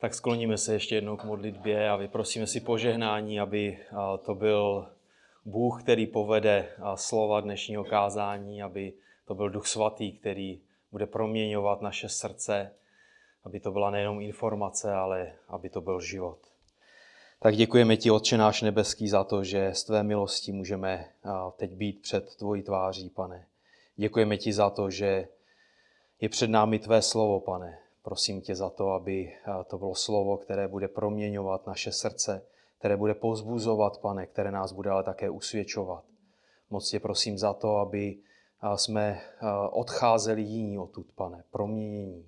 Tak skloníme se ještě jednou k modlitbě a vyprosíme si požehnání, aby to byl Bůh, který povede slova dnešního kázání, aby to byl Duch Svatý, který bude proměňovat naše srdce, aby to byla nejenom informace, ale aby to byl život. Tak děkujeme ti, Otče náš nebeský, za to, že z tvé milosti můžeme teď být před tvojí tváří, Pane. Děkujeme ti za to, že je před námi tvé slovo, Pane. Prosím tě za to, aby to bylo slovo, které bude proměňovat naše srdce, které bude povzbuzovat, Pane, které nás bude ale také usvědčovat. Moc tě prosím za to, aby jsme odcházeli jiní odtud, Pane, proměnění.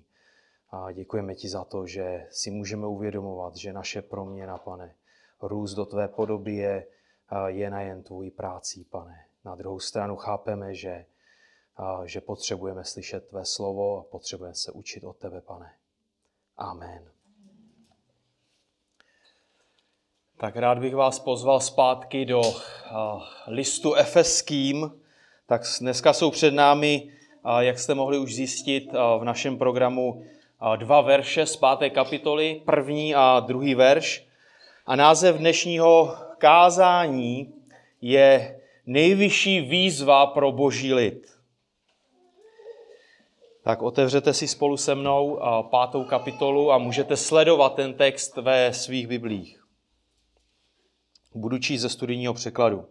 A děkujeme ti za to, že si můžeme uvědomovat, že naše proměna, Pane, růst do tvé podoby je nejen tvojí prácí, Pane. Na druhou stranu chápeme, že potřebujeme slyšet tvé slovo a potřebujeme se učit od tebe, Pane. Amen. Tak rád bych vás pozval zpátky do listu Efeským. Tak dneska jsou před námi, jak jste mohli už zjistit v našem programu, dva verše z 5. kapitoly, 1. a 2. verš. A název dnešního kázání je Nejvyšší výzva pro boží lid. Tak otevřete si spolu se mnou 5. kapitolu a můžete sledovat ten text ve svých biblích. Budu číst ze studijního překladu.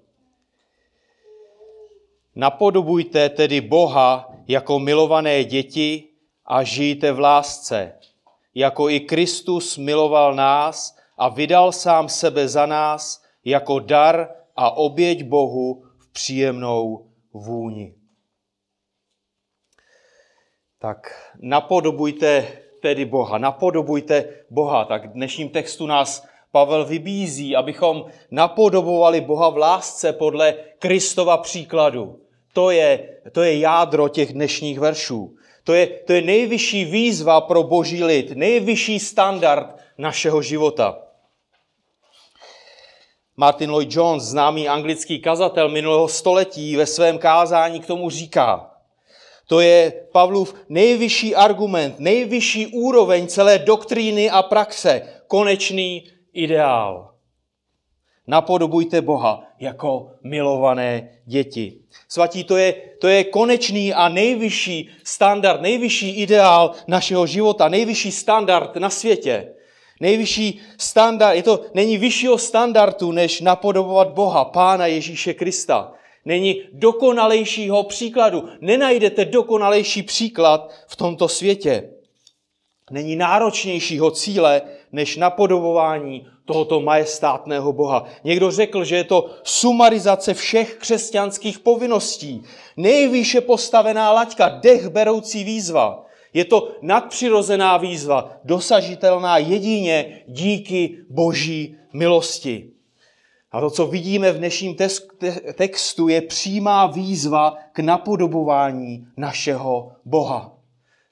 Napodobujte tedy Boha jako milované děti a žijte v lásce, jako i Kristus miloval nás a vydal sám sebe za nás jako dar a oběť Bohu v příjemnou vůni. Tak napodobujte tedy Boha, napodobujte Boha. Tak v dnešním textu nás Pavel vybízí, abychom napodobovali Boha v lásce podle Kristova příkladu. To je jádro těch dnešních veršů. To je nejvyšší výzva pro boží lid, nejvyšší standard našeho života. Martin Lloyd-Jones, známý anglický kazatel minulého století, ve svém kázání k tomu říká, to je Pavlův nejvyšší argument, nejvyšší úroveň celé doktríny a praxe, konečný ideál. Napodobujte Boha jako milované děti. Svatí, to je konečný a nejvyšší standard, nejvyšší ideál našeho života, nejvyšší standard na světě. Nejvyšší standard, není vyššího standardu, než napodobovat Boha, Pána Ježíše Krista. Není dokonalejšího příkladu. Nenajdete dokonalejší příklad v tomto světě. Není náročnějšího cíle, než napodobování tohoto majestátného Boha. Někdo řekl, že je to sumarizace všech křesťanských povinností. Nejvýše postavená laťka, dechberoucí výzva. Je to nadpřirozená výzva, dosažitelná jedině díky boží milosti. A to, co vidíme v dnešním textu, je přímá výzva k napodobování našeho Boha.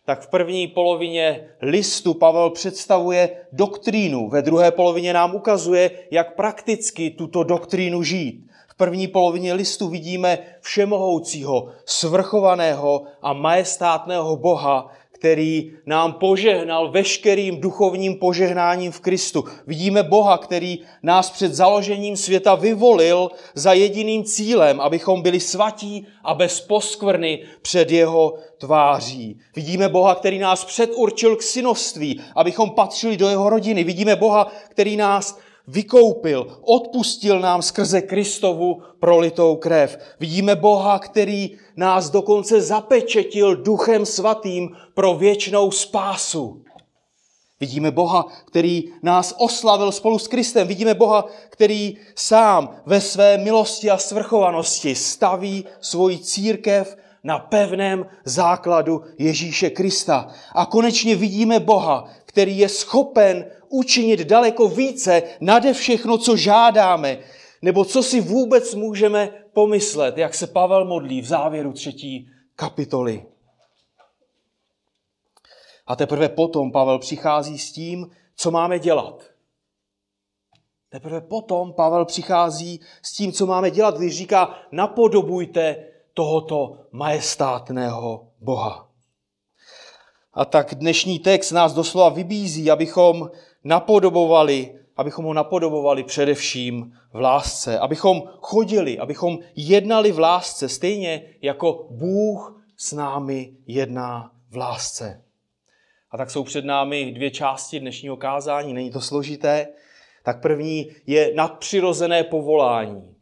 Tak v první polovině listu Pavel představuje doktrínu, ve druhé polovině nám ukazuje, jak prakticky tuto doktrínu žít. V první polovině listu vidíme všemohoucího, svrchovaného a majestátného Boha, který nám požehnal veškerým duchovním požehnáním v Kristu. Vidíme Boha, který nás před založením světa vyvolil za jediným cílem, abychom byli svatí a bez poskvrny před jeho tváří. Vidíme Boha, který nás předurčil k synoství, abychom patřili do jeho rodiny. Vidíme Boha, který nás vykoupil, odpustil nám skrze Kristovu prolitou krev. Vidíme Boha, který nás dokonce zapečetil Duchem Svatým pro věčnou spásu. Vidíme Boha, který nás oslavil spolu s Kristem. Vidíme Boha, který sám ve své milosti a svrchovanosti staví svoji církev na pevném základu Ježíše Krista. A konečně vidíme Boha, který je schopen učinit daleko více nade všechno, co žádáme, nebo co si vůbec můžeme pomyslet, jak se Pavel modlí v závěru 3. kapitoly. A teprve potom Pavel přichází s tím, co máme dělat. Teprve potom Pavel přichází s tím, co máme dělat, když říká, napodobujte tohoto majestátného Boha. A tak dnešní text nás doslova vybízí, abychom ho napodobovali především v lásce. Abychom chodili, abychom jednali v lásce, stejně jako Bůh s námi jedná v lásce. A tak jsou před námi dvě části dnešního kázání, není to složité. Tak první je nadpřirozené povolání.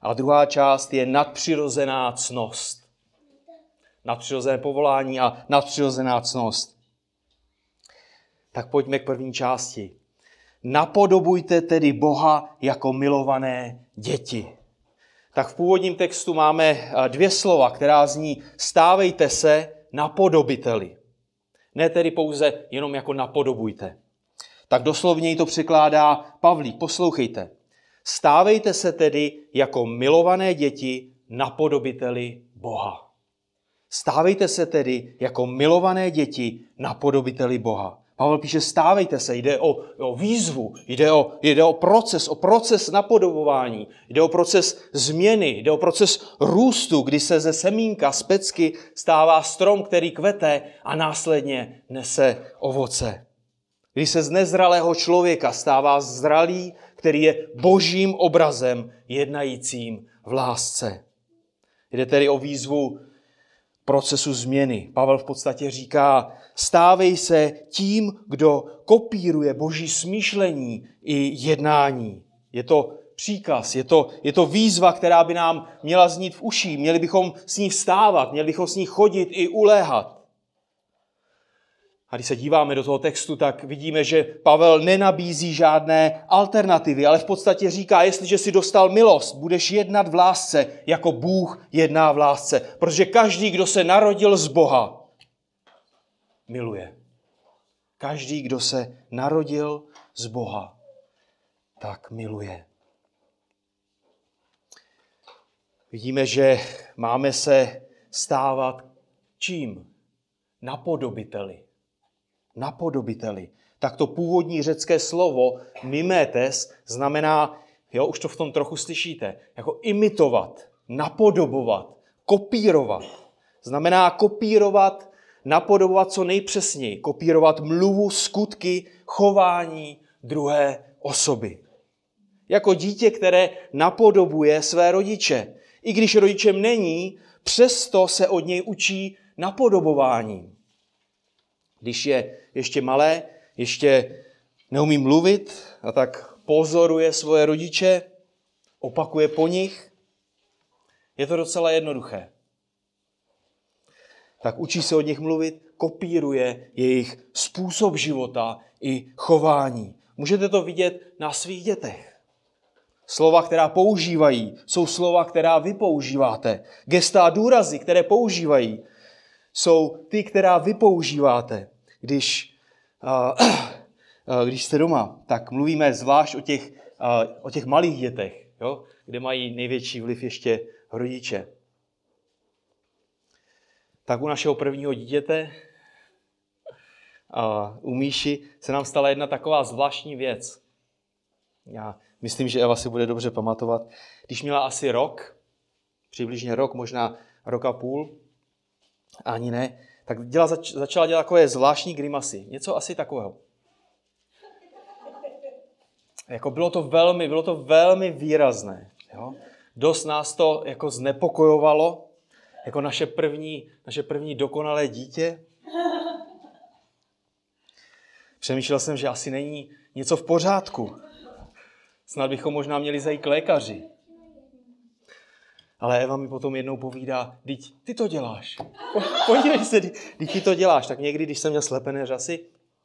A druhá část je nadpřirozená ctnost. Nadpřirozené povolání a nadpřirozená ctnost. Tak pojďme k první části. Napodobujte tedy Boha jako milované děti. Tak v původním textu máme dvě slova, která zní stávejte se napodobiteli. Ne tedy pouze jenom jako napodobujte. Tak doslovněji to překládá Pavlík. Poslouchejte. Stávejte se tedy jako milované děti napodobiteli Boha. Stávejte se tedy jako milované děti napodobiteli Boha. Pavel píše, stávejte se, jde o výzvu, jde o proces napodobování, jde o proces změny, jde o proces růstu, kdy se ze semínka, z pecky stává strom, který kvete a následně nese ovoce. Kdy se z nezralého člověka stává zralý, který je božím obrazem jednajícím v lásce. Jde tedy o výzvu procesu změny. Pavel v podstatě říká, stávej se tím, kdo kopíruje boží smýšlení i jednání. Je to příkaz, je to výzva, která by nám měla znít v uších. Měli bychom s ní vstávat, měli bychom s ní chodit i uléhat. A když se díváme do toho textu, tak vidíme, že Pavel nenabízí žádné alternativy, ale v podstatě říká, jestliže si dostal milost, budeš jednat v lásce, jako Bůh jedná v lásce. Protože každý, kdo se narodil z Boha, miluje. Každý, kdo se narodil z Boha, tak miluje. Vidíme, že máme se stávat čím? Napodobiteli. Tak to původní řecké slovo mimetes znamená, už to v tom trochu slyšíte, jako imitovat, napodobovat, kopírovat. Znamená kopírovat, napodobovat co nejpřesněji, kopírovat mluvu, skutky, chování druhé osoby. Jako dítě, které napodobuje své rodiče. I když rodičem není, přesto se od něj učí napodobování. Když je ještě malé, ještě neumí mluvit, a tak pozoruje svoje rodiče, opakuje po nich. Je to docela jednoduché. Tak učí se od nich mluvit, kopíruje jejich způsob života i chování. Můžete to vidět na svých dětech. Slova, která používají, jsou slova, která vy používáte. Gesta a důrazy, které používají, jsou ty, která vy používáte. Když jste doma, tak mluvíme zvlášť o těch malých dětech, jo? Kde mají největší vliv ještě rodiče. Tak u našeho prvního dítěte, u Míši, se nám stala jedna taková zvláštní věc. Já myslím, že Eva si bude dobře pamatovat. Když měla asi přibližně rok, možná rok a půl, ani ne, tak začala dělat takové zvláštní grimasy. Něco asi takového. Jako bylo to velmi výrazné. Jo? Dost nás to jako znepokojovalo, jako naše první dokonalé dítě. Přemýšlel jsem, že asi není něco v pořádku. Snad bychom možná měli zajít k lékaři. Ale Eva mi potom jednou povídá, vždyť ty to děláš. Podívej se, vždyť ty to děláš. Tak někdy, když jsem měl slepené řasy,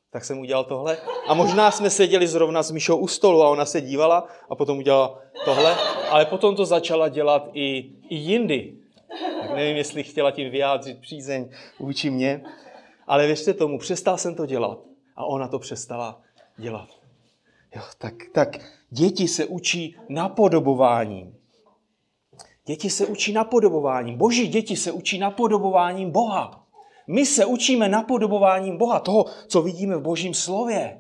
tak jsem udělal tohle. A možná jsme seděli zrovna s Míšou u stolu a ona se dívala a potom udělala tohle. Ale potom to začala dělat i jindy. Tak nevím, jestli chtěla tím vyjádřit přízeň vůči mně. Ale věřte tomu, přestal jsem to dělat. A ona to přestala dělat. Jo, tak děti se učí napodobováním. Děti se učí napodobováním. Boží děti se učí napodobováním Boha. My se učíme napodobováním Boha, toho, co vidíme v Božím slově.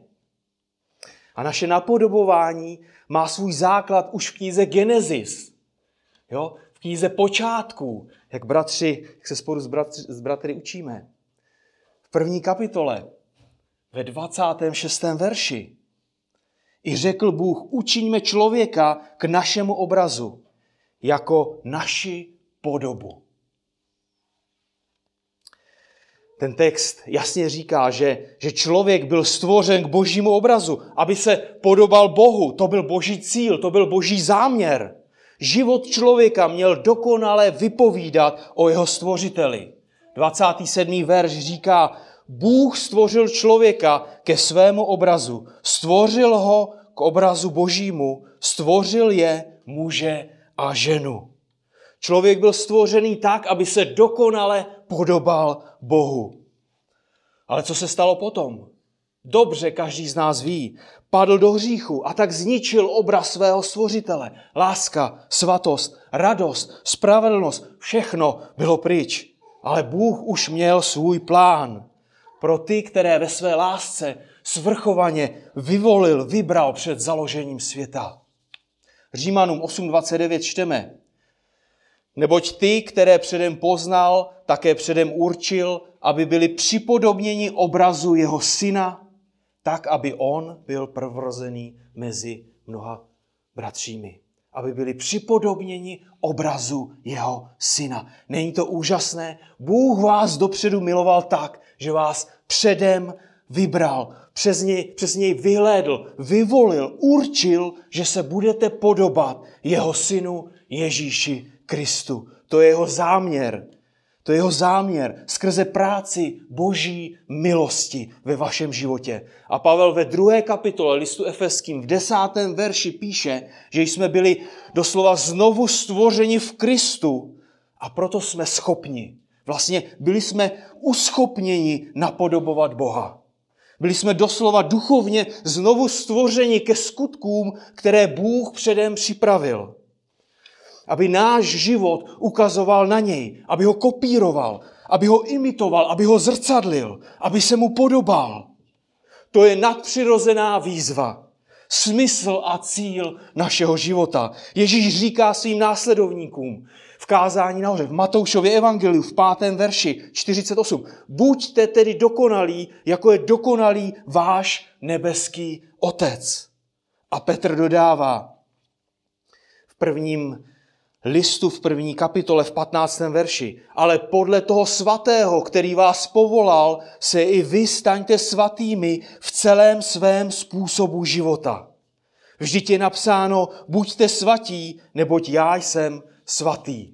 A naše napodobování má svůj základ už v knize Genesis. Jo? V knize počátků, jak se spolu s bratry učíme. v 1. kapitole, ve 26. verši. I řekl Bůh, učiňme člověka k našemu obrazu, jako naši podobu. Ten text jasně říká, že člověk byl stvořen k božímu obrazu, aby se podobal Bohu. To byl boží cíl, to byl boží záměr. Život člověka měl dokonale vypovídat o jeho stvořiteli. 27. verš říká, Bůh stvořil člověka ke svému obrazu, stvořil ho k obrazu božímu, stvořil je muže a ženu. Člověk byl stvořený tak, aby se dokonale podobal Bohu. Ale co se stalo potom? Dobře každý z nás ví. Padl do hříchu a tak zničil obraz svého stvořitele. Láska, svatost, radost, spravedlnost, všechno bylo pryč. Ale Bůh už měl svůj plán pro ty, které ve své lásce svrchovaně vybral před založením světa. Římanům 8:29 čteme. Neboť ty, které předem poznal, také předem určil, aby byli připodobněni obrazu jeho syna, tak, aby on byl prvorozený mezi mnoha bratřími. Aby byli připodobněni obrazu jeho syna. Není to úžasné? Bůh vás dopředu miloval tak, že vás předem vybral, přes něj vyhlédl, vyvolil, určil, že se budete podobat jeho synu Ježíši Kristu. To je jeho záměr. To je jeho záměr skrze práci boží milosti ve vašem životě. A Pavel ve 2. kapitole listu Efeským v 10. verši píše, že jsme byli doslova znovu stvořeni v Kristu a proto jsme schopni. Vlastně byli jsme uschopněni napodobovat Boha. Byli jsme doslova duchovně znovu stvořeni ke skutkům, které Bůh předem připravil. Aby náš život ukazoval na něj, aby ho kopíroval, aby ho imitoval, aby ho zrcadlil, aby se mu podobal. To je nadpřirozená výzva, smysl a cíl našeho života. Ježíš říká svým následovníkům v kázání nahoře, v Matoušově Evangeliu v 5. verši 48. Buďte tedy dokonalí, jako je dokonalý váš nebeský Otec. A Petr dodává v 1. kapitole v 15. verši. Ale podle toho svatého, který vás povolal, se i vy staňte svatými v celém svém způsobu života. Vždyť je napsáno, buďte svatí, neboť já jsem svatý.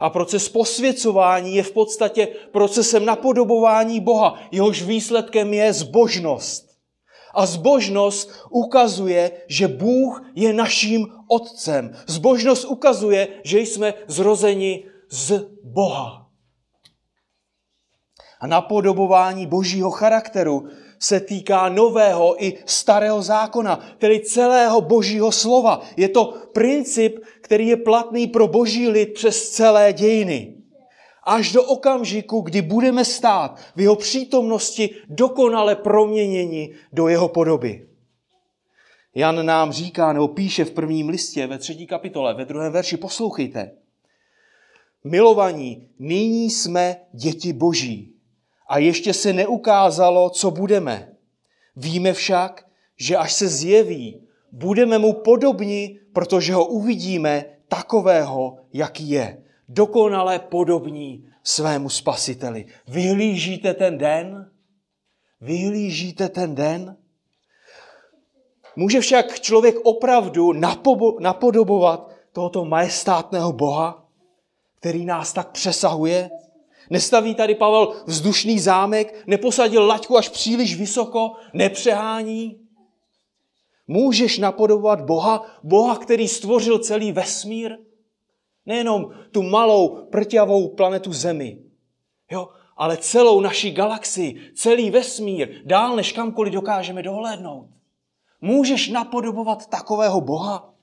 A proces posvěcování je v podstatě procesem napodobování Boha, jehož výsledkem je zbožnost. A zbožnost ukazuje, že Bůh je naším Otcem. Zbožnost ukazuje, že jsme zrozeni z Boha. A napodobování božího charakteru se týká nového i starého zákona, tedy celého božího slova. Je to princip, který je platný pro boží lid přes celé dějiny. Až do okamžiku, kdy budeme stát v jeho přítomnosti dokonale proměněni do jeho podoby. Jan nám říká, nebo píše v 1. listě, ve 3. kapitole, ve 2. verši, poslouchejte. Milovaní, nyní jsme děti boží a ještě se neukázalo, co budeme. Víme však, že až se zjeví, budeme mu podobni, protože ho uvidíme takového, jaký je. Dokonale podobní svému spasiteli. Vyhlížíte ten den? Vyhlížíte ten den? Může však člověk opravdu napodobovat tohoto majestátného Boha, který nás tak přesahuje? Nestaví tady Pavel vzdušný zámek, neposadil laťku až příliš vysoko, nepřehání? Můžeš napodobovat Boha, který stvořil celý vesmír? Nejenom tu malou, prťavou planetu Zemi, jo? Ale celou naši galaxii, celý vesmír, dál než kamkoliv dokážeme dohlédnout. Můžeš napodobovat takového Boha?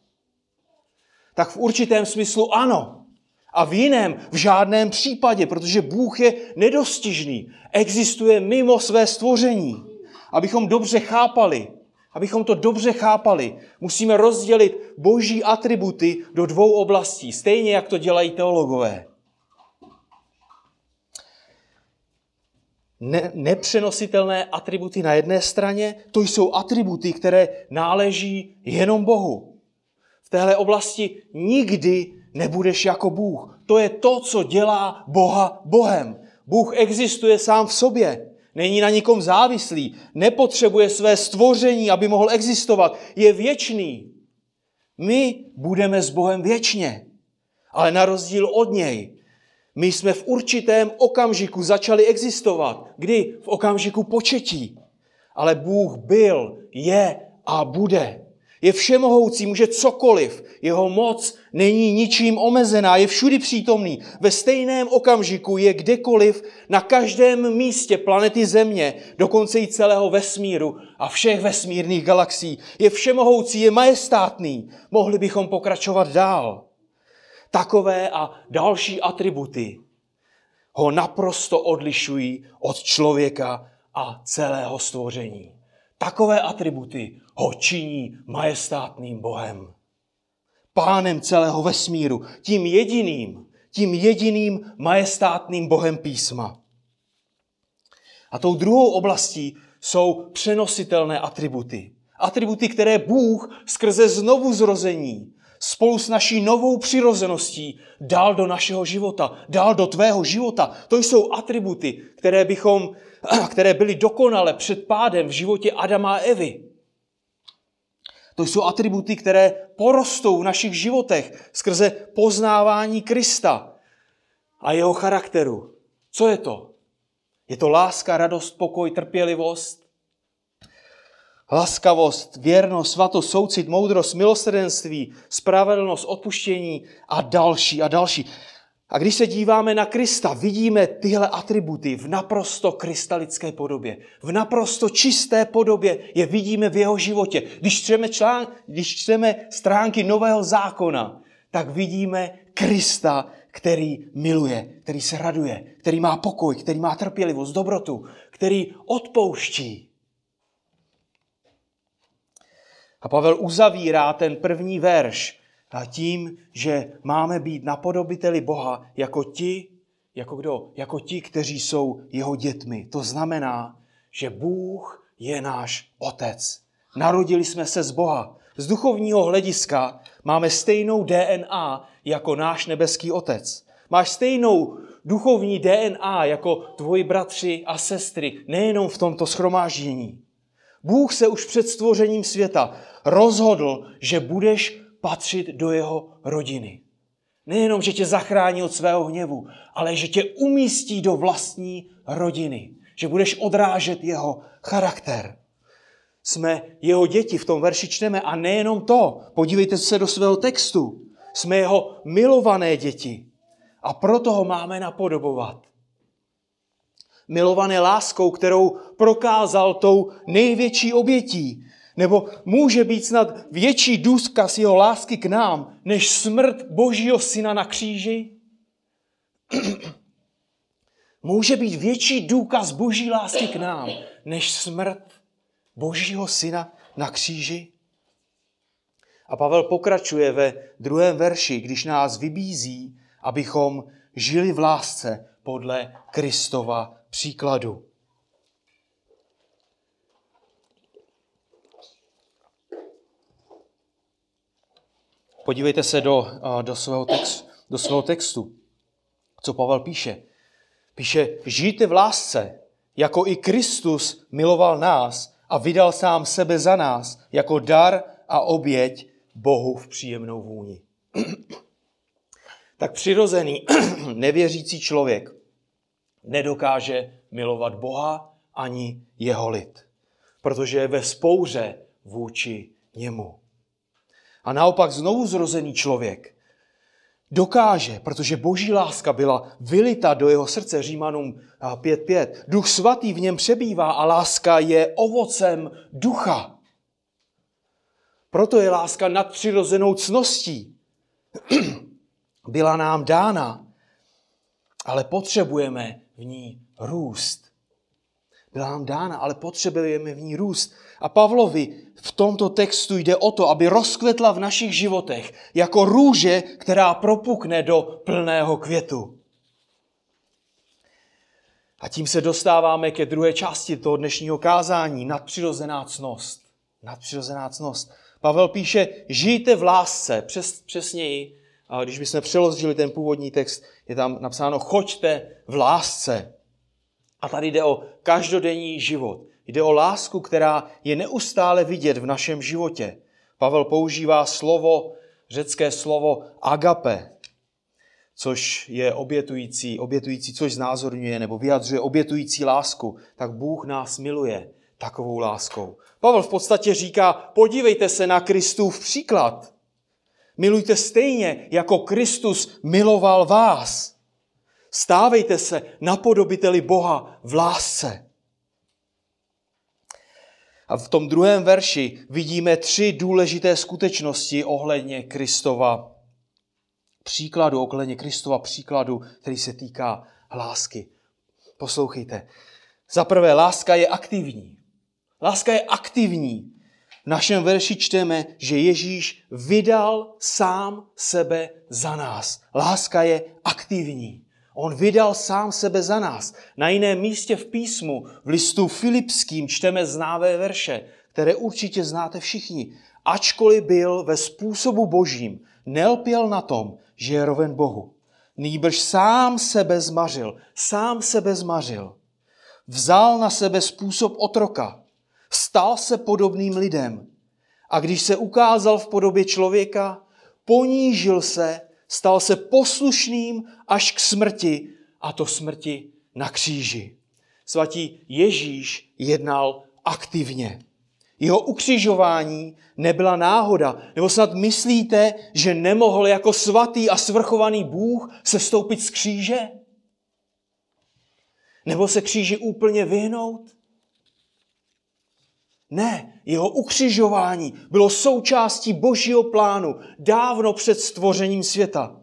Tak v určitém smyslu ano. A v jiném, v žádném případě, protože Bůh je nedostižný. Existuje mimo své stvoření. Abychom to dobře chápali, musíme rozdělit boží atributy do 2 oblastí, stejně jak to dělají teologové. nepřenositelné atributy na jedné straně, to jsou atributy, které náleží jenom Bohu. V téhle oblasti nikdy nebudeš jako Bůh. To je to, co dělá Boha Bohem. Bůh existuje sám v sobě. Není na nikom závislý. Nepotřebuje své stvoření, aby mohl existovat. Je věčný. My budeme s Bohem věčně. Ale na rozdíl od něj. My jsme v určitém okamžiku začali existovat. Kdy? V okamžiku početí. Ale Bůh byl, je a bude. Je všemohoucí, může cokoliv. Jeho moc není ničím omezená, je všudy přítomný. Ve stejném okamžiku je kdekoliv, na každém místě planety Země, dokonce i celého vesmíru a všech vesmírných galaxií. Je všemohoucí, je majestátný. Mohli bychom pokračovat dál. Takové a další atributy ho naprosto odlišují od člověka a celého stvoření. Takové atributy ho činí majestátným Bohem. Pánem celého vesmíru, tím jediným majestátným Bohem písma. A tou druhou oblastí jsou přenositelné atributy. Atributy, které Bůh skrze znovuzrození spolu s naší novou přirozeností dal do našeho života, dal do tvého života. To jsou atributy, které byly dokonale před pádem v životě Adama a Evy. To jsou atributy, které porostou v našich životech skrze poznávání Krista a jeho charakteru. Co je to? Je to láska, radost, pokoj, trpělivost, laskavost, věrnost, svatost, soucit, moudrost, milosrdenství, spravedlnost, odpuštění a další a další. A když se díváme na Krista, vidíme tyhle atributy v naprosto krystalické podobě. V naprosto čisté podobě je vidíme v jeho životě. Když čteme stránky Nového zákona, tak vidíme Krista, který miluje, který se raduje, který má pokoj, který má trpělivost, dobrotu, který odpouští. A Pavel uzavírá ten první verš a tím, že máme být napodobiteli Boha jako ti, kteří jsou jeho dětmi. To znamená, že Bůh je náš otec. Narodili jsme se z Boha. Z duchovního hlediska máme stejnou DNA jako náš nebeský otec. Máš stejnou duchovní DNA jako tvoji bratři a sestry, nejenom v tomto shromáždění. Bůh se už před stvořením světa rozhodl, že budeš patřit do jeho rodiny. Nejenom, že tě zachrání od svého hněvu, ale že tě umístí do vlastní rodiny. Že budeš odrážet jeho charakter. Jsme jeho děti, v tom verši čteme, a nejenom to. Podívejte se do svého textu. Jsme jeho milované děti. A proto ho máme napodobovat. Milované láskou, kterou prokázal tou největší obětí. Nebo může být snad větší důkaz jeho lásky k nám, než smrt Božího syna na kříži? Může být větší důkaz Boží lásky k nám, než smrt Božího syna na kříži? A Pavel pokračuje ve druhém verši, když nás vybízí, abychom žili v lásce podle Kristova příkladu. Podívejte se do svého textu, co Pavel píše. Píše, žijte v lásce, jako i Kristus miloval nás a vydal sám sebe za nás, jako dar a oběť Bohu v příjemnou vůni. Tak přirozený nevěřící člověk nedokáže milovat Boha ani jeho lid, protože je ve vzpouře vůči němu. A naopak znovuzrozený člověk dokáže, protože Boží láska byla vylita do jeho srdce, Římanům 5.5. Duch Svatý v něm přebývá a láska je ovocem ducha. Proto je láska nadpřirozenou cností. Byla nám dána, ale potřebujeme v ní růst. Byla nám dána, ale potřebujeme v ní růst. A Pavlovi v tomto textu jde o to, aby rozkvetla v našich životech jako růže, která propukne do plného květu. A tím se dostáváme ke druhé části toho dnešního kázání, nadpřirozená ctnost. Nadpřirozená ctnost. Pavel píše, žijte v lásce. Přesněji, když bychom přeložili ten původní text, je tam napsáno, choďte v lásce. A tady jde o každodenní život. Jde o lásku, která je neustále vidět v našem životě. Pavel používá slovo, řecké slovo agape, což je obětující, což znázorňuje nebo vyjadřuje obětující lásku. Tak Bůh nás miluje takovou láskou. Pavel v podstatě říká, podívejte se na Kristův příklad. Milujte stejně, jako Kristus miloval vás. Stávejte se napodobiteli Boha v lásce. A v tom druhém verši vidíme tři důležité skutečnosti ohledně Kristova příkladu, který se týká lásky. Poslouchejte. Za prvé, láska je aktivní. Láska je aktivní. V našem verši čteme, že Ježíš vydal sám sebe za nás. Láska je aktivní. On vydal sám sebe za nás. Na jiném místě v písmu, v listu Filipským, čteme známé verše, které určitě znáte všichni. Ačkoliv byl ve způsobu božím, nelpěl na tom, že je roven Bohu. Nýbrž sám sebe zmařil. Vzal na sebe způsob otroka. Stal se podobným lidem. A když se ukázal v podobě člověka, ponížil se, stal se poslušným až k smrti, a to smrti na kříži. Svatý Ježíš jednal aktivně. Jeho ukřižování nebyla náhoda. Nebo snad myslíte, že nemohl jako svatý a svrchovaný Bůh se stoupit z kříže? Nebo se kříži úplně vyhnout? Ne, jeho ukřižování bylo součástí božího plánu dávno před stvořením světa.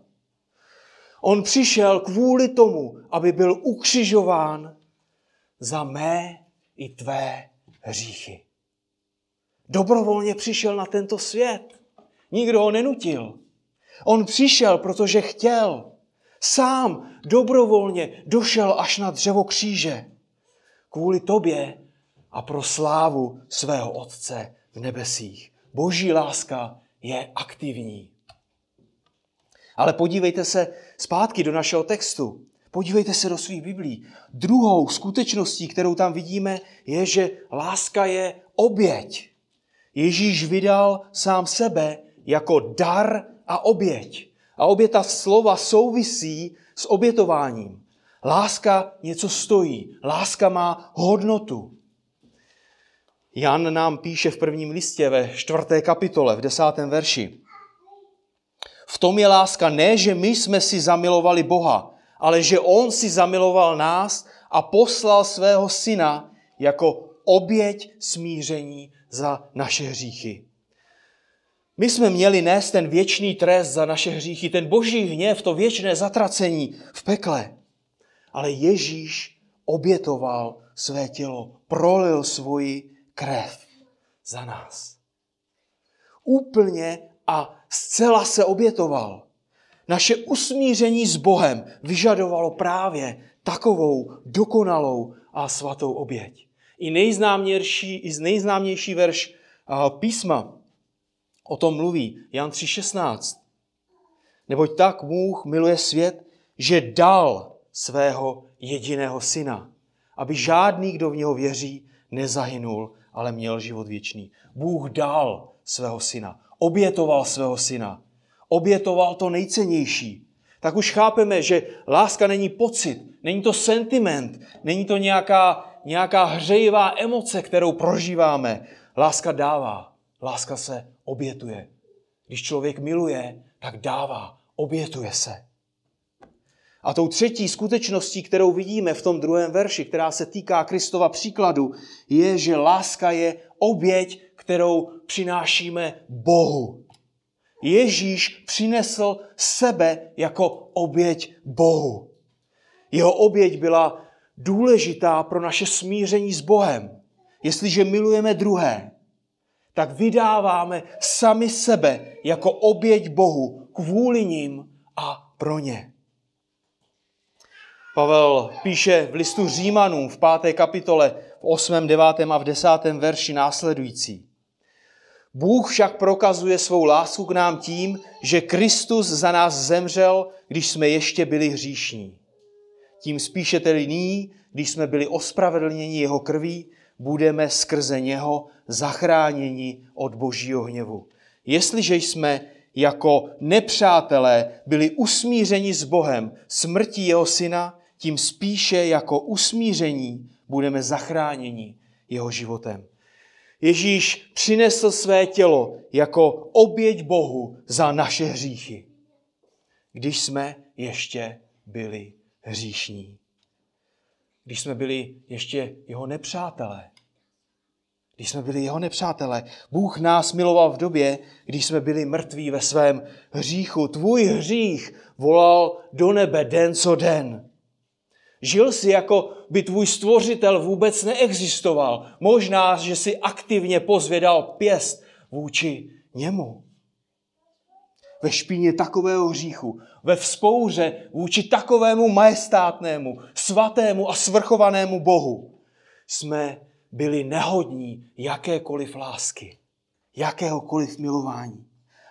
On přišel kvůli tomu, aby byl ukřižován za mé i tvé hříchy. Dobrovolně přišel na tento svět. Nikdo ho nenutil. On přišel, protože chtěl. Sám dobrovolně došel až na dřevo kříže. Kvůli tobě a pro slávu svého Otce v nebesích. Boží láska je aktivní. Ale podívejte se zpátky do našeho textu. Podívejte se do svých Biblií. Druhou skutečností, kterou tam vidíme, je, že láska je oběť. Ježíš vydal sám sebe jako dar a oběť. A obě ta slova souvisí s obětováním. Láska něco stojí. Láska má hodnotu. Jan nám píše v prvním listě ve 4. kapitole, v 10. verši. V tom je láska, ne, že my jsme si zamilovali Boha, ale že on si zamiloval nás a poslal svého syna jako oběť smíření za naše hříchy. My jsme měli nést ten věčný trest za naše hříchy, ten boží hněv, to věčné zatracení v pekle. Ale Ježíš obětoval své tělo, prolil svoji krev za nás. Úplně a zcela se obětoval. Naše usmíření s Bohem vyžadovalo právě takovou dokonalou a svatou oběť. I nejznámější verš písma o tom mluví, Jan 3,16. Neboť tak Bůh miluje svět, že dal svého jediného syna, aby žádný, kdo v něho věří, nezahynul, ale měl život věčný. Bůh dal svého syna, obětoval svého syna, obětoval to nejcennější. Tak už chápeme, že láska není pocit, není to sentiment, není to nějaká hřejivá emoce, kterou prožíváme. Láska dává, láska se obětuje. Když člověk miluje, tak dává, obětuje se. A tou třetí skutečností, kterou vidíme v tom druhém verši, která se týká Kristova příkladu, je, že láska je oběť, kterou přinášíme Bohu. Ježíš přinesl sebe jako oběť Bohu. Jeho oběť byla důležitá pro naše smíření s Bohem. Jestliže milujeme druhé, tak vydáváme sami sebe jako oběť Bohu kvůli nim a pro ně. Pavel píše v listu Římanům v 5. kapitole v 8., 9. a v 10. verši následující. Bůh však prokazuje svou lásku k nám tím, že Kristus za nás zemřel, když jsme ještě byli hříšní. Tím spíše tedy nyní, když jsme byli ospravedlněni jeho krví, budeme skrze něho zachráněni od božího hněvu. Jestliže jsme jako nepřátelé byli usmířeni s Bohem smrtí jeho syna, tím spíše jako usmíření budeme zachráněni jeho životem. Ježíš přinesl své tělo jako oběť Bohu za naše hříchy, když jsme ještě byli hříšní. Když jsme byli ještě jeho nepřátelé. Když jsme byli jeho nepřátelé. Bůh nás miloval v době, když jsme byli mrtví ve svém hříchu. Tvůj hřích volal do nebe den co den. Žil jsi, jako by tvůj stvořitel vůbec neexistoval. Možná, že jsi aktivně pozvedal pěst vůči němu. Ve špíně takového hříchu, ve vzpouře vůči takovému majestátnému, svatému a svrchovanému Bohu jsme byli nehodní jakékoliv lásky, jakéhokoliv milování.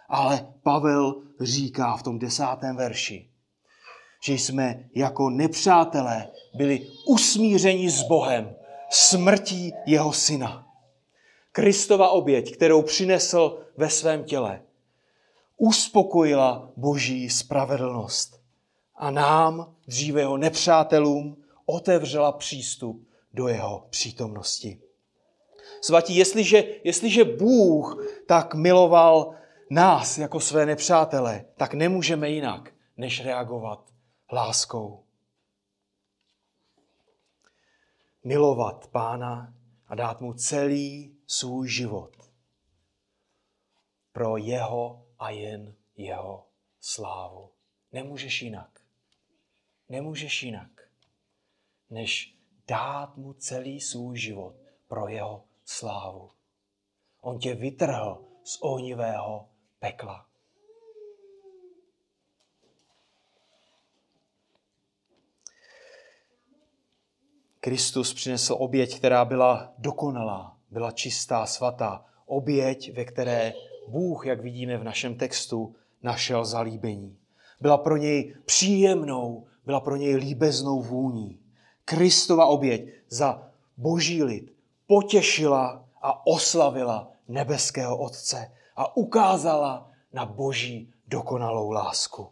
Ale Pavel říká v tom 10. verši, že jsme jako nepřátelé byli usmířeni s Bohem smrtí jeho syna. Kristova oběť, kterou přinesl ve svém těle, uspokojila boží spravedlnost a nám, dříve jeho nepřátelům, otevřela přístup do jeho přítomnosti. Svatí, jestliže Bůh tak miloval nás jako své nepřátele, tak nemůžeme jinak, než reagovat láskou. Milovat Pána a dát mu celý svůj život pro jeho a jen jeho slávu. Nemůžeš jinak. Nemůžeš jinak, než dát mu celý svůj život pro jeho slávu. On tě vytrhl z ohnivého pekla. Kristus přinesl oběť, která byla dokonalá, byla čistá, svatá. Oběť, ve které Bůh, jak vidíme v našem textu, našel zalíbení. Byla pro něj příjemnou, byla pro něj líbeznou vůní. Kristova oběť za boží lid potěšila a oslavila nebeského Otce a ukázala na boží dokonalou lásku.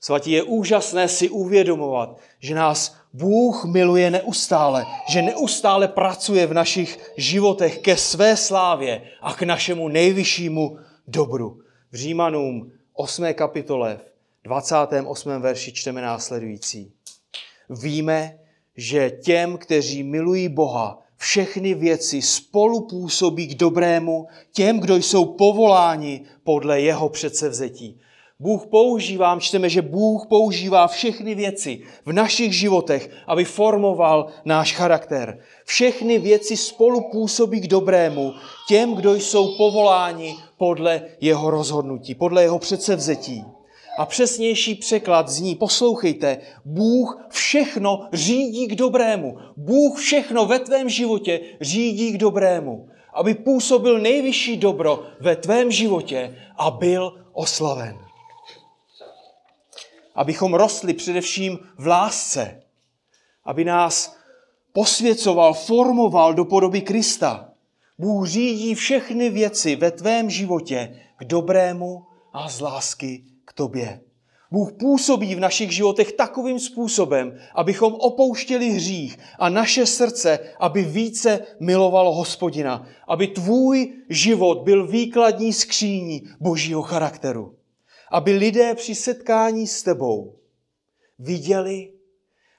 Svatí, je úžasné si uvědomovat, že nás Bůh miluje neustále, že neustále pracuje v našich životech ke své slávě a k našemu nejvyššímu dobru. V Římanům 8. kapitole 28. verši čteme následující. Víme, že těm, kteří milují Boha, všechny věci spolupůsobí k dobrému, těm, kdo jsou povoláni podle jeho předsevzetí. Bůh používá všechny věci v našich životech, aby formoval náš charakter. Všechny věci spolupůsobí k dobrému těm, kdo jsou povoláni podle jeho rozhodnutí, podle jeho předsevzetí. A přesnější překlad zní, poslouchejte, Bůh všechno řídí k dobrému. Bůh všechno ve tvém životě řídí k dobrému, aby působil nejvyšší dobro ve tvém životě a byl oslaven. Abychom rostli především v lásce, aby nás posvěcoval, formoval do podoby Krista. Bůh řídí všechny věci ve tvém životě k dobrému a z lásky k tobě. Bůh působí v našich životech takovým způsobem, abychom opouštěli hřích a naše srdce, aby více milovalo Hospodina, aby tvůj život byl výkladní skříní božího charakteru. Aby lidé při setkání s tebou viděli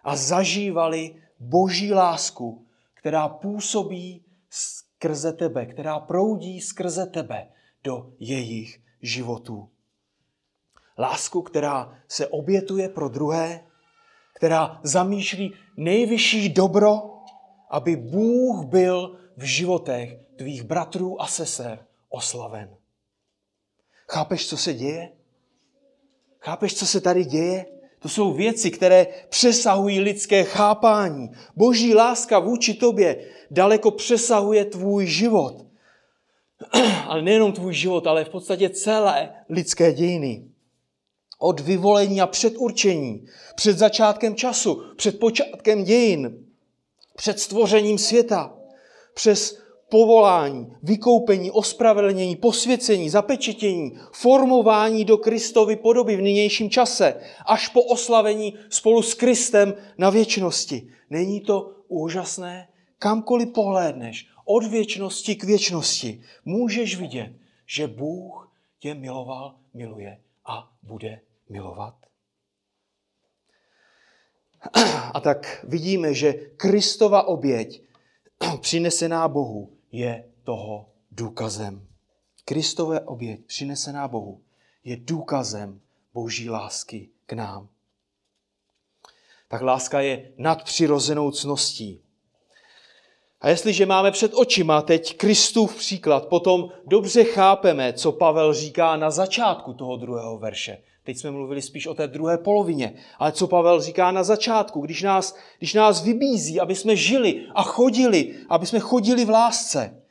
a zažívali boží lásku, která působí skrze tebe, která proudí skrze tebe do jejich životů. Lásku, která se obětuje pro druhé, která zamýšlí nejvyšší dobro, aby Bůh byl v životech tvých bratrů a sester oslaven. Chápeš, co se děje? Chápeš, co se tady děje? To jsou věci, které přesahují lidské chápání. Boží láska vůči tobě daleko přesahuje tvůj život. Ale nejenom tvůj život, ale v podstatě celé lidské dějiny. Od vyvolení a předurčení, před začátkem času, před počátkem dějin, před stvořením světa, přes povolání, vykoupení, ospravedlnění, posvěcení, zapečetění, formování do Kristovy podoby v nynějším čase, až po oslavení spolu s Kristem na věčnosti. Není to úžasné? Kamkoliv pohlédneš, od věčnosti k věčnosti, můžeš vidět, že Bůh tě miloval, miluje a bude milovat. A tak vidíme, že Kristova oběť přinesená Bohu je toho důkazem. Kristova oběť přinesená Bohu je důkazem Boží lásky k nám. Tak láska je nadpřirozenou cností. A jestliže máme před očima teď Kristův příklad, potom dobře chápeme, co Pavel říká na začátku toho druhého verše. Teď jsme mluvili spíš o té druhé polovině, ale co Pavel říká na začátku, když nás vybízí, aby jsme žili a chodili, aby jsme chodili v lásce.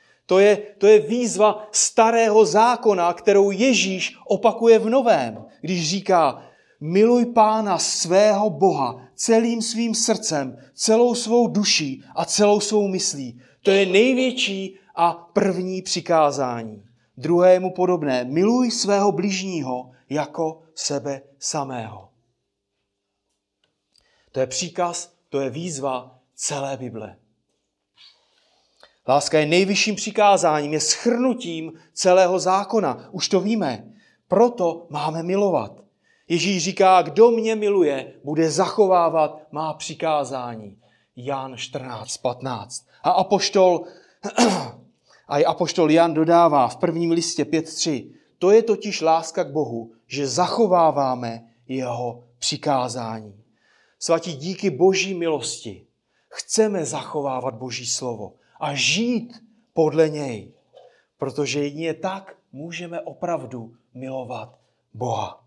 To je výzva starého zákona, kterou Ježíš opakuje v novém, když říká: miluj Pána svého Boha celým svým srdcem, celou svou duší a celou svou myslí. To je největší a první přikázání. Druhému podobné: miluj svého bližního jako sebe samého. To je příkaz, to je výzva celé Bible. Láska je nejvyšším přikázáním, je shrnutím celého zákona. Už to víme. Proto máme milovat. Ježíš říká: kdo mě miluje, bude zachovávat má přikázání. Jan 14:15. A apoštol Jan dodává v prvním listě 5:3: to je totiž láska k Bohu, že zachováváme jeho přikázání. Svatí, díky Boží milosti chceme zachovávat Boží slovo a žít podle něj, protože jedině tak můžeme opravdu milovat Boha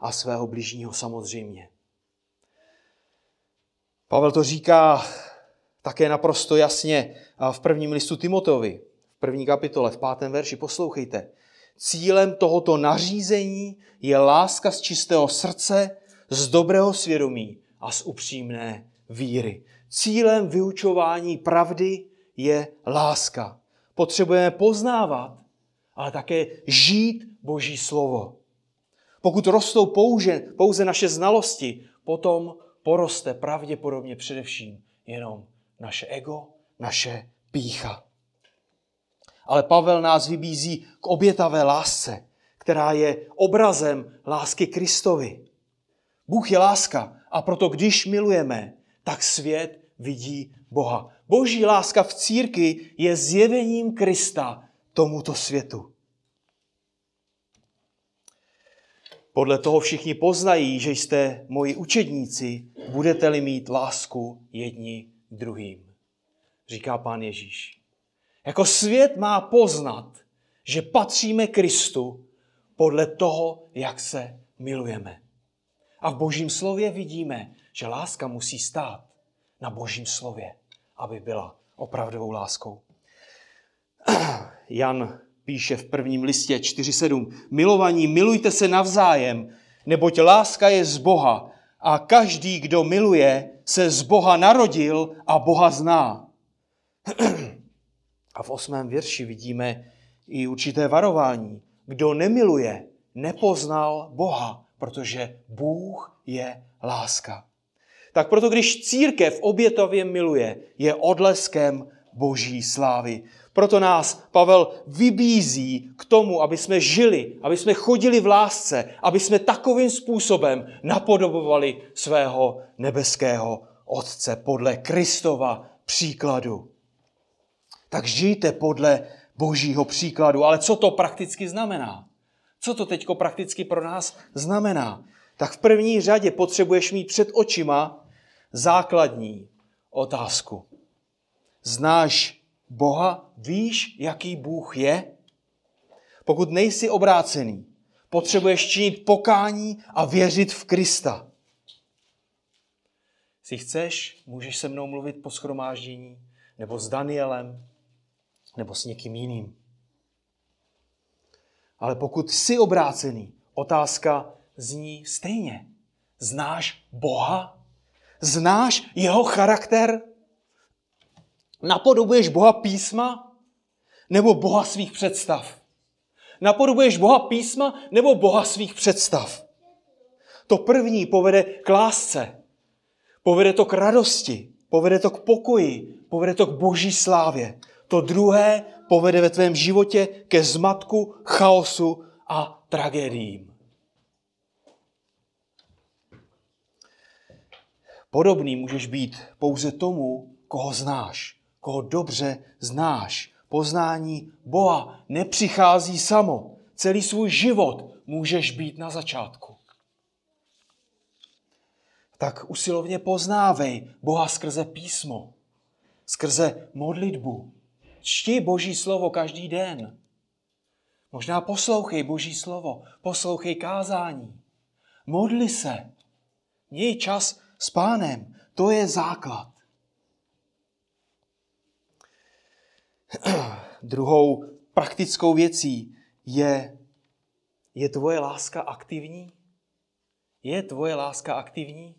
a svého bližního samozřejmě. Pavel to říká také naprosto jasně v prvním listu Timoteovi, v první kapitole, v 5. verši, poslouchejte. Cílem tohoto nařízení je láska z čistého srdce, z dobrého svědomí a z upřímné víry. Cílem vyučování pravdy je láska. Potřebujeme poznávat, ale také žít Boží slovo. Pokud rostou pouze naše znalosti, potom poroste pravděpodobně především jenom naše ego, naše pýcha. Ale Pavel nás vybízí k obětavé lásce, která je obrazem lásky Kristovi. Bůh je láska, a proto když milujeme, tak svět vidí Boha. Boží láska v církvi je zjevením Krista tomuto světu. Podle toho všichni poznají, že jste moji učedníci, budete-li mít lásku jedni druhým, říká Pán Ježíš. Jako svět má poznat, že patříme Kristu podle toho, jak se milujeme. A v Božím slově vidíme, že láska musí stát na Božím slově, aby byla opravdovou láskou. Jan píše v prvním listě 4:7: milovaní, milujte se navzájem, neboť láska je z Boha a každý, kdo miluje, se z Boha narodil a Boha zná. A v 8. verši vidíme i určité varování. Kdo nemiluje, nepoznal Boha, protože Bůh je láska. Tak proto, když církev obětově miluje, je odleskem Boží slávy. Proto nás Pavel vybízí k tomu, aby jsme žili, aby jsme chodili v lásce, aby jsme takovým způsobem napodobovali svého nebeského Otce podle Kristova příkladu. Tak žijte podle Božího příkladu. Ale co to prakticky znamená? Co to teďko prakticky pro nás znamená? Tak v první řadě potřebuješ mít před očima základní otázku. Znáš Boha? Víš, jaký Bůh je? Pokud nejsi obrácený, potřebuješ činit pokání a věřit v Krista. Jestli chceš, můžeš se mnou mluvit po shromáždění, nebo s Danielem, nebo s někým jiným. Ale pokud jsi obrácený, otázka zní stejně. Znáš Boha? Znáš jeho charakter? Napodobuješ Boha písma nebo Boha svých představ? Napodobuješ Boha písma nebo Boha svých představ? To první povede k lásce, povede to k radosti, povede to k pokoji, povede to k boží slávě. To druhé povede ve tvém životě ke zmatku, chaosu a tragédiím. Podobný můžeš být pouze tomu, koho znáš, koho dobře znáš. Poznání Boha nepřichází samo. Celý svůj život můžeš být na začátku. Tak usilovně poznávej Boha skrze písmo, skrze modlitbu. Čti Boží slovo každý den. Možná poslouchej Boží slovo, poslouchej kázání. Modli se. Měj čas s Pánem. To je základ. Druhou praktickou věcí je tvoje láska aktivní? Je tvoje láska aktivní?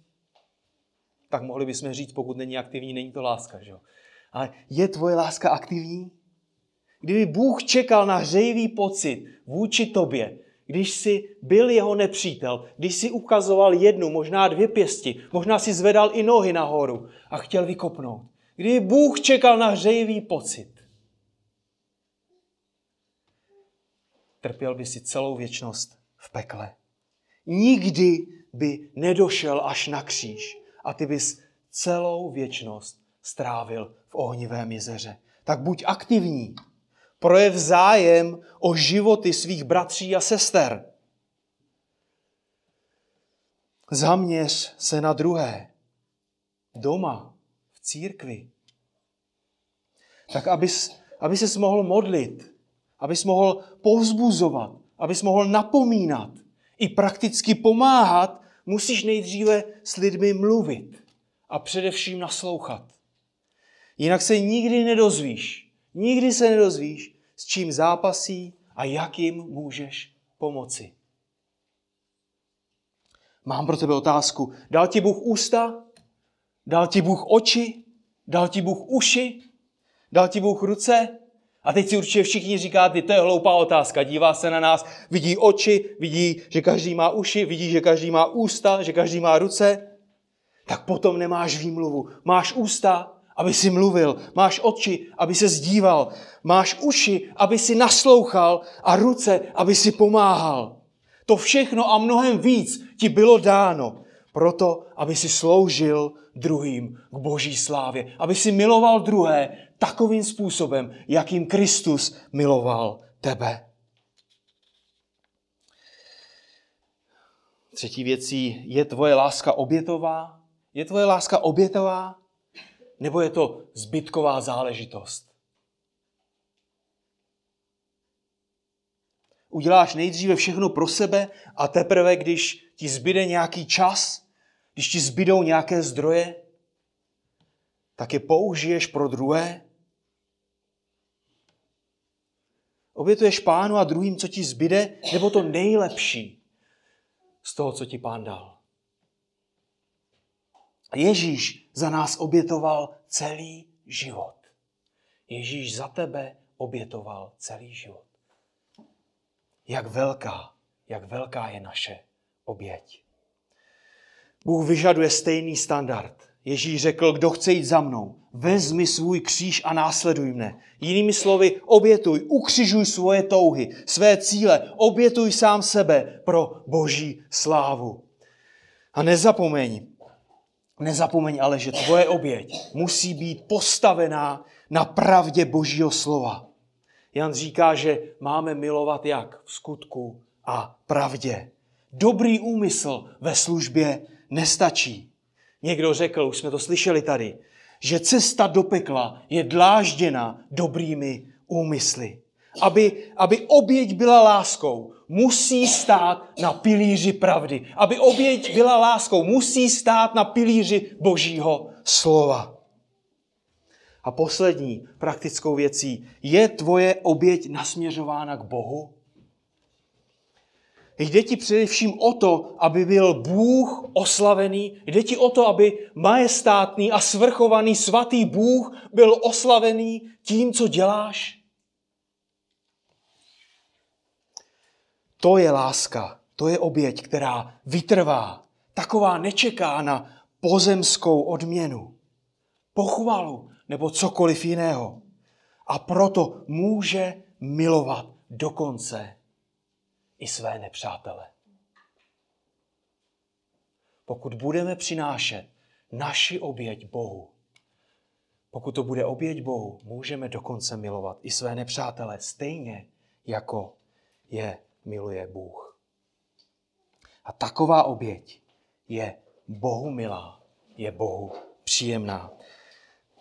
Tak mohli bychom říct, pokud není aktivní, není to láska, že jo? Ale je tvoje láska aktivní? Kdyby Bůh čekal na hřejivý pocit vůči tobě, když jsi byl jeho nepřítel, když jsi ukazoval jednu, možná dvě pěsti, možná si zvedal i nohy nahoru a chtěl vykopnout. Kdyby Bůh čekal na hřejivý pocit, trpěl by si celou věčnost v pekle. Nikdy by nedošel až na kříž a ty bys celou věčnost strávil v ohnivém jezeře. Tak buď aktivní. Projev zájem o životy svých bratří a sester. Zaměř se na druhé. Doma, v církvi. Tak aby ses mohl modlit, abys mohl povzbuzovat, abys mohl napomínat i prakticky pomáhat, musíš nejdříve s lidmi mluvit a především naslouchat. Jinak se nikdy se nedozvíš, s čím zápasí a jak jim můžeš pomoci. Mám pro tebe otázku. Dal ti Bůh ústa? Dal ti Bůh oči? Dal ti Bůh uši? Dal ti Bůh ruce? A teď si určitě všichni říkáte, to je hloupá otázka. Dívá se na nás, vidí oči, vidí, že každý má uši, vidí, že každý má ústa, že každý má ruce. Tak potom nemáš výmluvu. Máš ústa, aby si mluvil. Máš oči, aby se díval. Máš uši, aby si naslouchal a ruce, aby si pomáhal. To všechno a mnohem víc ti bylo dáno. Proto, aby si sloužil druhým k boží slávě. Aby si miloval druhé takovým způsobem, jakým Kristus miloval tebe. Třetí věcí, je tvoje láska obětová? Je tvoje láska obětová? Nebo je to zbytková záležitost? Uděláš nejdříve všechno pro sebe a teprve, když ti zbyde nějaký čas, když ti zbydou nějaké zdroje, tak je použiješ pro druhé? Obětuješ Pánu a druhým, co ti zbyde, nebo to nejlepší z toho, co ti Pán dal? Ježíš za nás obětoval celý život. Ježíš za tebe obětoval celý život. Jak velká je naše oběť. Bůh vyžaduje stejný standard. Ježíš řekl, kdo chce jít za mnou, vezmi svůj kříž a následuj mne. Jinými slovy, obětuj, ukřižuj svoje touhy, své cíle, obětuj sám sebe pro boží slávu. A nezapomeň ale, že tvoje oběť musí být postavená na pravdě božího slova. Jan říká, že máme milovat jak v skutku a pravdě. Dobrý úmysl ve službě nestačí. Někdo řekl, už jsme to slyšeli tady, že cesta do pekla je dlážděna dobrými úmysly. Aby oběť byla láskou, musí stát na pilíři pravdy. Aby oběť byla láskou, musí stát na pilíři Božího slova. A poslední praktickou věcí. Je tvoje oběť nasměřována k Bohu? Jde ti především o to, aby byl Bůh oslavený? Jde ti o to, aby majestátný a svrchovaný svatý Bůh byl oslavený tím, co děláš? To je láska, to je oběť, která vytrvá, taková nečeká na pozemskou odměnu, pochvalu nebo cokoliv jiného. A proto může milovat dokonce i své nepřátele. Pokud budeme přinášet naši oběť Bohu, pokud to bude oběť Bohu, můžeme dokonce milovat i své nepřátele stejně, jako je miluje Bůh. A taková oběť je Bohu milá, je Bohu příjemná.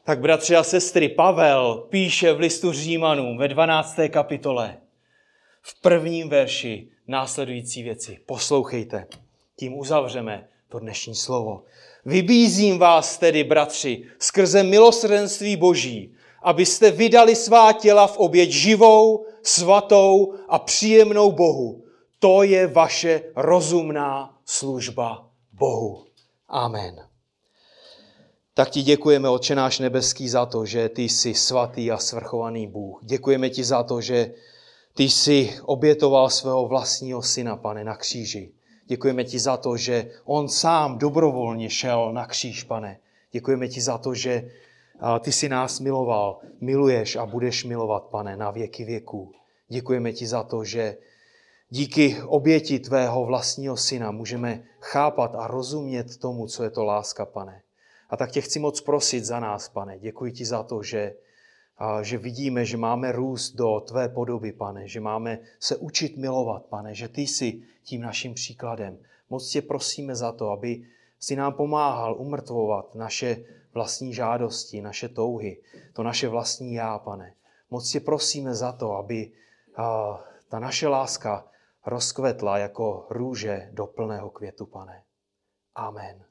Tak bratři a sestry, Pavel píše v listu Římanům ve 12. kapitole v prvním verši následující věci. Poslouchejte, tím uzavřeme to dnešní slovo. Vybízím vás tedy, bratři, skrze milosrdenství Boží, abyste vydali svá těla v oběť živou, svatou a příjemnou Bohu. To je vaše rozumná služba Bohu. Amen. Tak ti děkujeme, Otče náš nebeský, za to, že ty jsi svatý a svrchovaný Bůh. Děkujeme ti za to, že ty jsi obětoval svého vlastního syna, Pane, na kříži. Děkujeme ti za to, že on sám dobrovolně šel na kříž, Pane. Děkujeme ti za to, že ty jsi nás miloval, miluješ a budeš milovat, Pane, na věky věků. Děkujeme ti za to, že díky oběti tvého vlastního syna můžeme chápat a rozumět tomu, co je to láska, Pane. A tak tě chci moc prosit za nás, Pane. Děkuji ti za to, že vidíme, že máme růst do tvé podoby, Pane, že máme se učit milovat, Pane, že ty jsi tím naším příkladem. Moc tě prosíme za to, aby jsi nám pomáhal umrtvovat naše vlastní žádosti, naše touhy, to naše vlastní já, Pane. Moc tě prosíme za to, aby ta naše láska rozkvetla jako růže do plného květu, Pane. Amen.